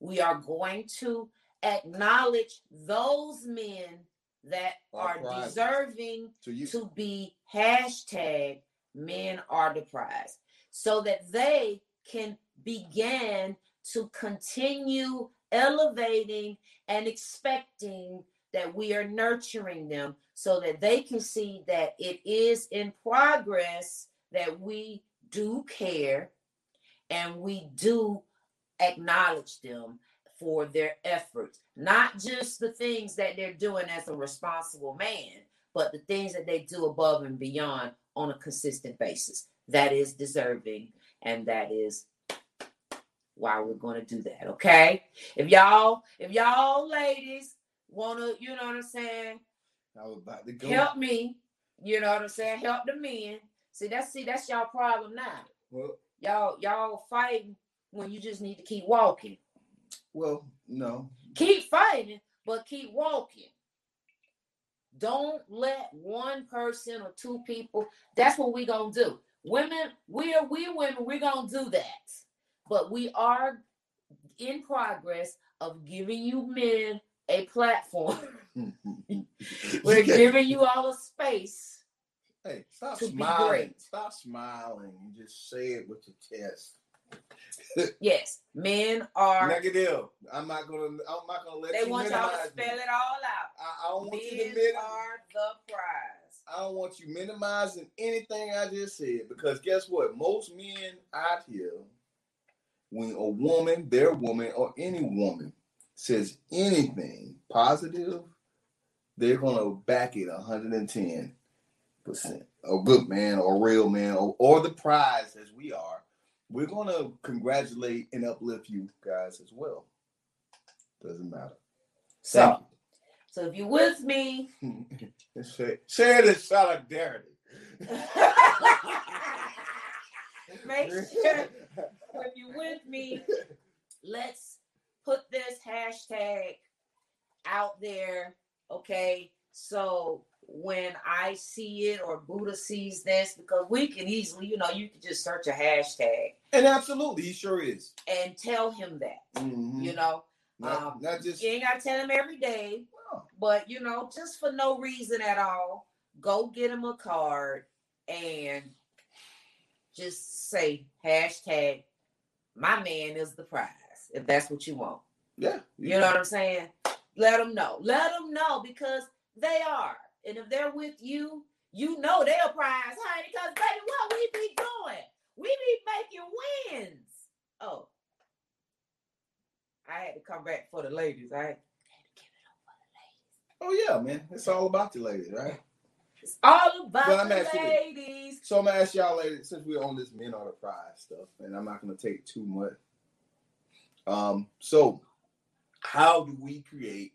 we are going to acknowledge those men that are deserving to be hashtag men are the prize so that they can begin to continue elevating and expecting that we are nurturing them so that they can see that it is in progress, that we do care and we do acknowledge them for their efforts, not just the things that they're doing as a responsible man, but the things that they do above and beyond on a consistent basis. That is deserving, and that is why we're going to do that, okay? If y'all ladies want to, you know what I'm saying, I was about to go. Help me, you know what I'm saying, help the men. See, that's y'all problem now. Well, y'all fighting when you just need to keep walking. Well, no. Keep fighting, but keep walking. Don't let one person or two people. That's what we're going to do. Women, we're women. We're going to do that. But we are in progress of giving you men a platform. We're giving you all a space. Hey, stop smiling. Stop smiling. You just say it with your chest. Yes, men are negative. I'm not gonna let they you want y'all to spell it all out. I don't want men you to minimize. Are the prize. I don't want you minimizing anything I just said, because guess what? Most men out here, when a woman, their woman, or any woman says anything positive, they're gonna back it 110%. A good man, or a real man, or the prize as we are. We're going to congratulate and uplift you guys as well. Doesn't matter. So if you're with me. Share this solidarity. Make sure if you're with me, let's put this hashtag out there, okay? So when I see it, or Buddha sees this, because we can easily, you can just search a hashtag. And absolutely, he sure is. And tell him that, not just, you ain't got to tell him every day, but, just for no reason at all, go get him a card and just say, hashtag, my man is the prize, if that's what you want. Yeah. You know what I'm saying? Let them know. Let them know, because they are. And if they're with you, they'll prize, honey, because baby, what we be doing? We be making wins. Oh, I had to come back for the ladies, right? I had to give it up for the ladies. Oh, yeah, man. It's all about the ladies, right? It's all about the ladies. So I'm going to ask y'all, ladies, since we're on this men are the prize stuff, and I'm not going to take too much. So how do we create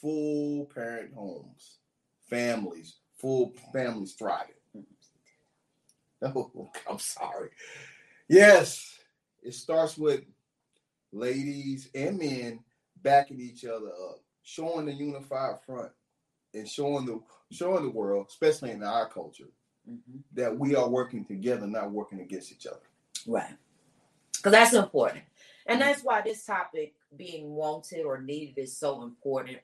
full parent homes? Families, full families thriving. Oh, I'm sorry. Yes, it starts with ladies and men backing each other up, showing the unified front, and showing the world, especially in our culture, that we are working together, not working against each other. Right, because that's important, and that's why this topic being wanted or needed is so important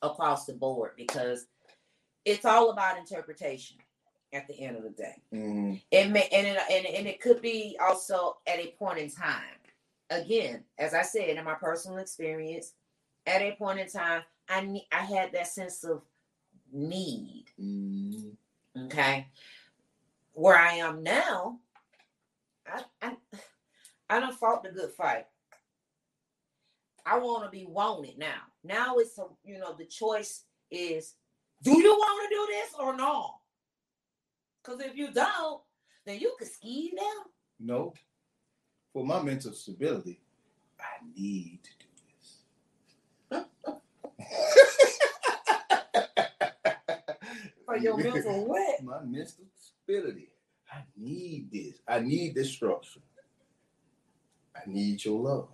across the board, because it's all about interpretation at the end of the day. Mm-hmm. It could be also at a point in time. Again, as I said, in my personal experience, at a point in time, I had that sense of need. Mm-hmm. Okay. Where I am now, I done fought the good fight. I want to be wanted now. Now it's, the choice is, do you want to do this or no? Because if you don't, then you can ski now. No. For my mental stability, I need to do this. For your mental what? My mental stability. I need this. I need this structure. I need your love.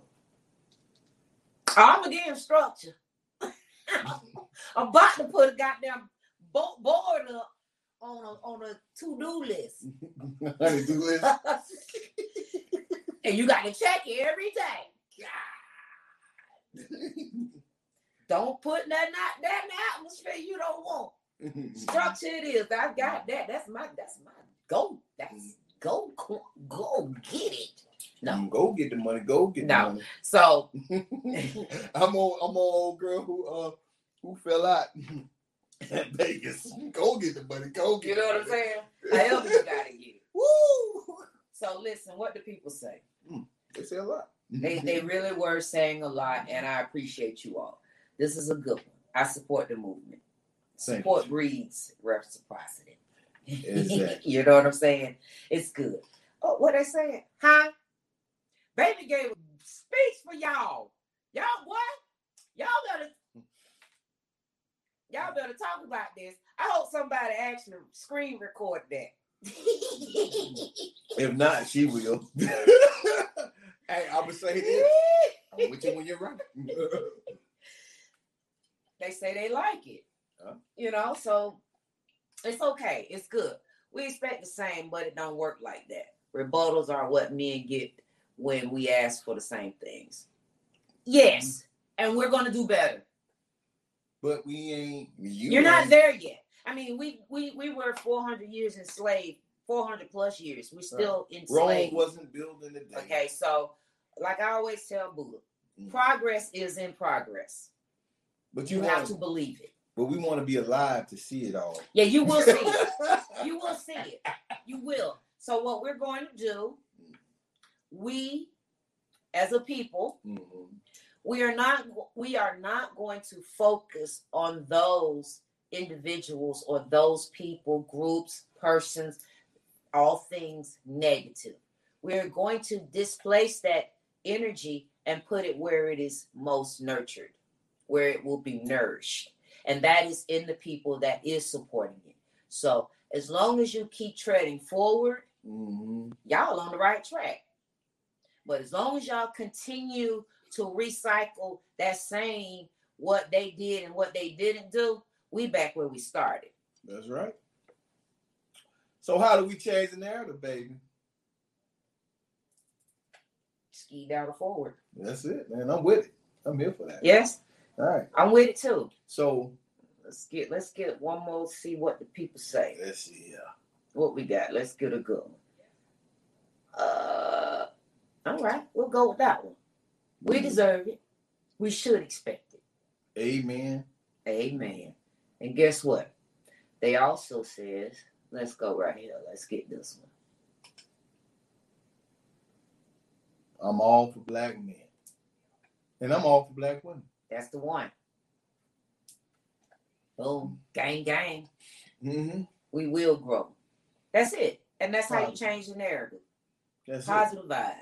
I'm again structure. I'm about to put a goddamn board up on a to-do list. To-do list. And you got to check it every day. Don't put that in the atmosphere you don't want. Structure it is. I got that. That's my goal. That's go get it. No, go get the money. Go get the money. So I'm on old girl who fell out at Vegas. Go get the money. Go get. You know what I'm saying? However you gotta get it. Woo! So listen, what do people say? They say a lot. They really were saying a lot, and I appreciate you all. This is a good one. I support the movement. Support breeds reciprocity. Exactly. You know what I'm saying? It's good. Oh, what they saying? Huh? Baby gave a speech for y'all. Y'all what? Y'all better talk about this. I hope somebody actually screen record that. If not, she will. Hey, I would say this. I'm with you when you're right. They say they like it. You know, so it's okay. It's good. We expect the same, but it don't work like that. Rebuttals are what men get when we ask for the same things. Yes, and we're going to do better. But we ain't... You're not there yet. I mean, we were 400 years enslaved, 400 plus years. We're still enslaved. Rome wasn't built in a day. Okay, so like I always tell Buddha, progress is in progress. But you have to believe it. But we want to be alive to see it all. Yeah, you will see it. You will see it. You will. So what we're going to do, we as a people, we are not going to focus on those individuals or those people, groups, persons, all things negative. We're going to displace that energy and put it where it is most nurtured, where it will be nourished. And that is in the people that is supporting it. So as long as you keep treading forward, y'all on the right track. But as long as y'all continue to recycle that same what they did and what they didn't do, we back where we started. That's right. So how do we change the narrative, baby? Ski down forward. That's it, man. I'm with it. I'm here for that. Yes. All right. I'm with it too. So let's get one more, see what the people say. Let's see what we got. Let's get a good one. All right, we'll go with that one. We deserve it. We should expect it. Amen. Amen. And guess what? They also says, let's go right here. Let's get this one. I'm all for black men. And I'm all for black women. That's the one. Boom. Gang, gang. Mm-hmm. We will grow. That's it. And that's how you change the narrative. That's positive vibes.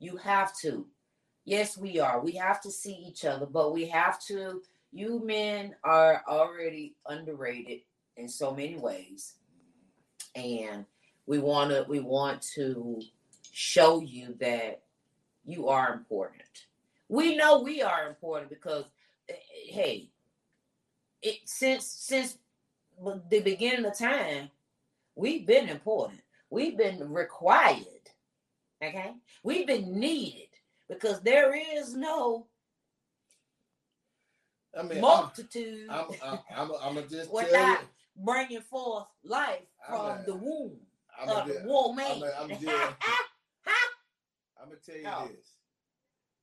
You have to. Yes, we are. We have to see each other, but we have to. You men are already underrated in so many ways. And we want to show you that you are important. We know we are important because, hey, it since the beginning of time, we've been important. We've been required. Okay? We've been needed because there is no multitude. I'm just without bringing forth life from the womb of the war man. I'm gonna tell you this.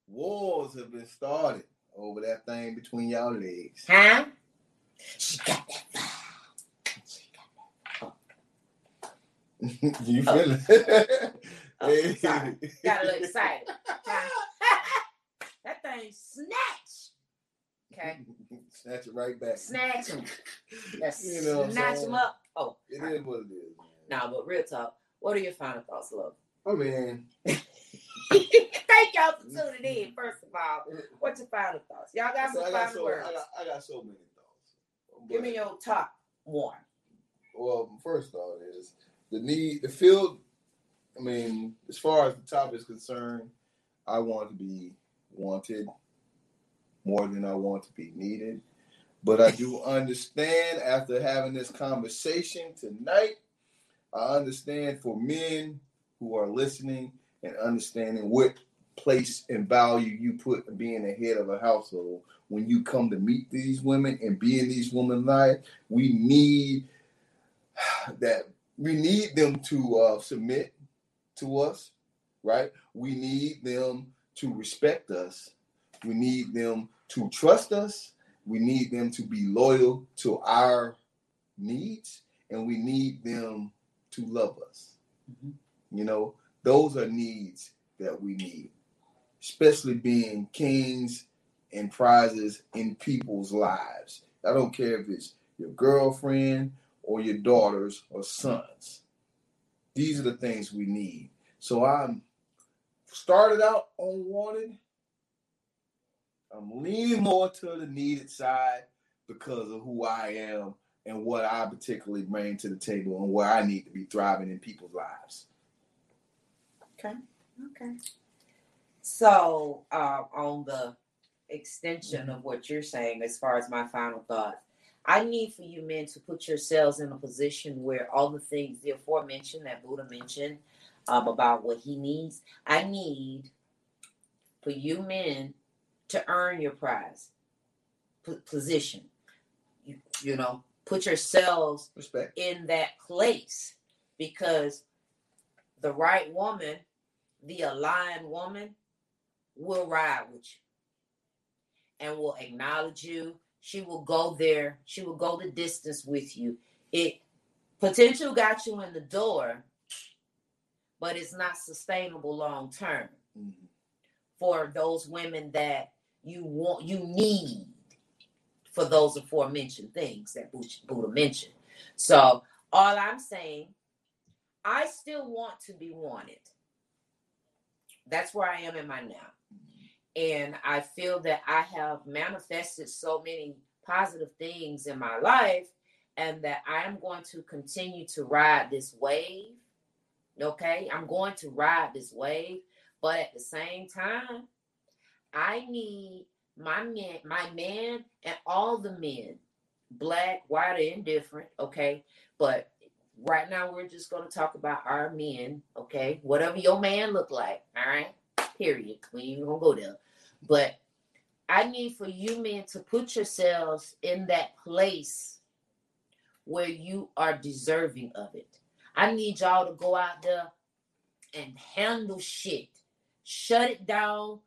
Wars have been started over that thing between y'all legs. Huh? She got that vibe. You feel it? Hey. Sorry. Got a little excited. That thing snatched. Okay. Snatch it right back. Snatch him. You know, snatch him up. Oh. It is what it is, man. Nah, but real talk. What are your final thoughts, love? Oh, man. Thank y'all for tuning in, first of all. What's your final thoughts? Y'all got some final words? I got so many thoughts. Give me your top one. Well, first thought is as far as the top is concerned, I want to be wanted more than I want to be needed. But I do understand after having this conversation tonight, I understand for men who are listening and understanding what place and value you put in being the head of a household. When you come to meet these women and be in these women's lives, we need them to submit to us, right? We need them to respect us. We need them to trust us. We need them to be loyal to our needs, and we need them to love us. Mm-hmm. You know, those are needs that we need, especially being kings and prizes in people's lives. I don't care if it's your girlfriend or your daughters or sons. These are the things we need. So I'm started out unwanted. I'm leaning more to the needed side because of who I am and what I particularly bring to the table and where I need to be thriving in people's lives. Okay. So on the extension of what you're saying, as far as my final thought, I need for you men to put yourselves in a position where all the things the aforementioned that Buddha mentioned about what he needs, I need for you men to earn your prize position. You know, put yourselves in that place, because the right woman, the aligned woman, will ride with you and will acknowledge you. She will go there. She will go the distance with you. It potential got you in the door, but it's not sustainable long term for those women that you want, you need for those aforementioned things that Buddha mentioned. So all I'm saying, I still want to be wanted. That's where I am in my now. And I feel that I have manifested so many positive things in my life, and that I am going to continue to ride this wave. Okay? I'm going to ride this wave. But at the same time, I need my man and all the men, black, white, or indifferent. Okay? But right now, we're just going to talk about our men. Okay? Whatever your man look like. All right? Period. We ain't even going to go there. But I need for you men to put yourselves in that place where you are deserving of it. I need y'all to go out there and handle shit. Shut it down.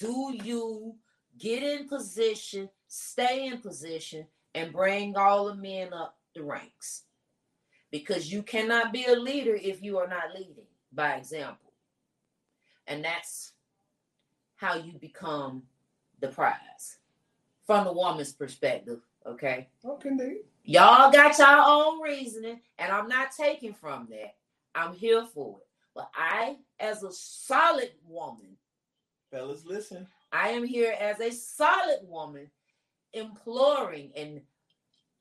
Do you. Get in position. Stay in position. And bring all the men up the ranks. Because you cannot be a leader if you are not leading by example. And that's how you become the prize from the woman's perspective, okay? Okay, dude. Y'all got your own reasoning, and I'm not taking from that. I'm here for it. But I, as a solid woman... Fellas, listen. I am here as a solid woman, imploring and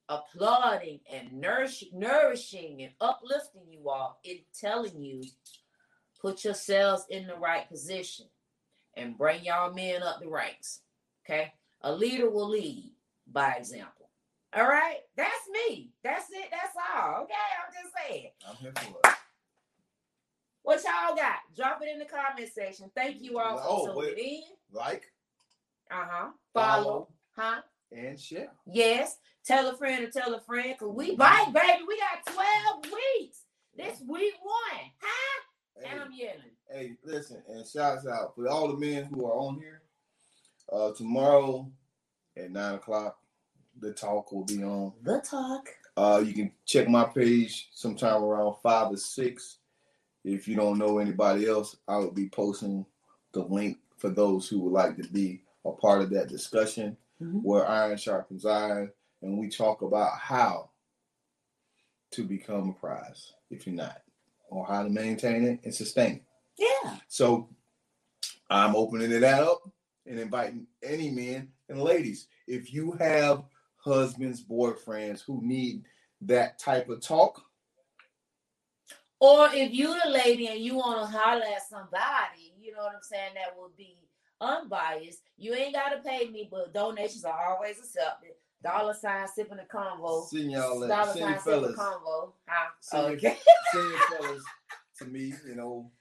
applauding and nourishing and uplifting you all in telling you... Put yourselves in the right position and bring y'all men up the ranks, okay? A leader will lead by example, all right? That's me. That's it. That's all, okay? I'm just saying. I'm here for it. What y'all got? Drop it in the comment section. Thank you all for tuning in. Like. Uh-huh. Follow. Huh? And share. Yes. Tell a friend to tell a friend, because we bite, baby. We got 12 weeks. This week one. Huh? Hey, and I'm yelling. Hey, listen, and shouts out for all the men who are on here. Tomorrow at 9:00, the talk will be on. The talk. You can check my page sometime around 5 or 6. If you don't know anybody else, I will be posting the link for those who would like to be a part of that discussion, where iron sharpens iron, and we talk about how to become a prize if you're not. Or how to maintain it and sustain it. Yeah. So I'm opening it up and inviting any men and ladies. If you have husbands, boyfriends who need that type of talk. Or if you're the lady and you want to holler at somebody, you know what I'm saying, that will be unbiased. You ain't got to pay me, but donations are always accepted. $ sipping the convo. Send y'all at $$ sipping the convo. Okay. Send your fellas to me, you know,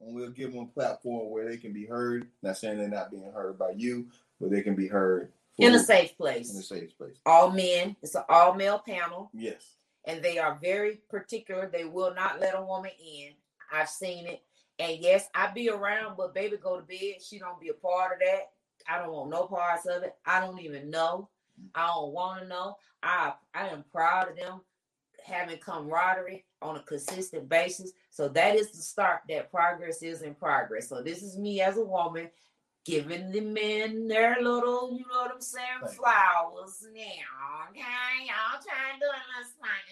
and we'll give them a platform where they can be heard. Not saying they're not being heard by you, but they can be heard in a safe place. In a safe place. All men. It's an all male panel. Yes. And they are very particular. They will not let a woman in. I've seen it. And yes, I be around, but baby go to bed. She don't be a part of that. I don't want no parts of it. I don't even know. I don't want to know. I am proud of them having camaraderie on a consistent basis. So that is the start that progress is in progress. So this is me as a woman giving the men their little, you know what I'm saying, flowers now. Okay, y'all trying to do a little something.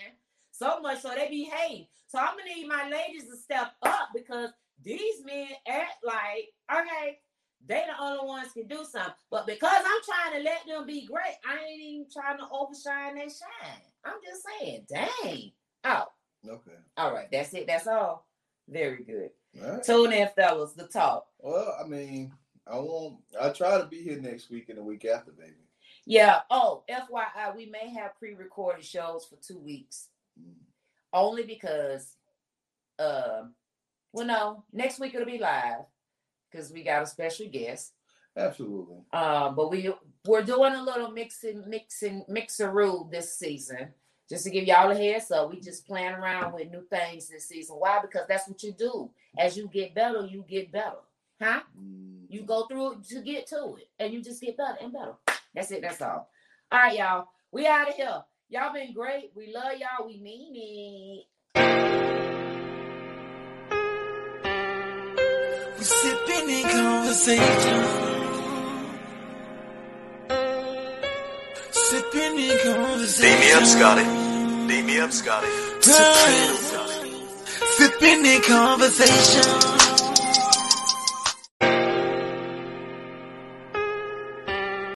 So much so they behave. So I'm going to need my ladies to step up, because these men act like, okay, they the only ones can do something. But because I'm trying to let them be great, I ain't even trying to overshine their shine. I'm just saying, dang. Oh. Okay. All right. That's it. That's all. Very good. Right. Tune in, fellas. The talk. Well, I mean, I try to be here next week and the week after, baby. Yeah. Oh, FYI, we may have pre-recorded shows for 2 weeks. Only because, well, no, next week it'll be live because we got a special guest. Absolutely. But we're doing a little mixeroo this season. Just to give y'all a heads up, we just playing around with new things this season. Why? Because that's what you do. As you get better, you get better. Huh? You go through it to get to it, and you just get better and better. That's it. That's all. All right, y'all. We out of here. Y'all been great. We love y'all. We mean it. We sipping in conversations. Sipping in conversations. Beat me up, Scotty. Beat me up, Scotty. Sipping in conversations.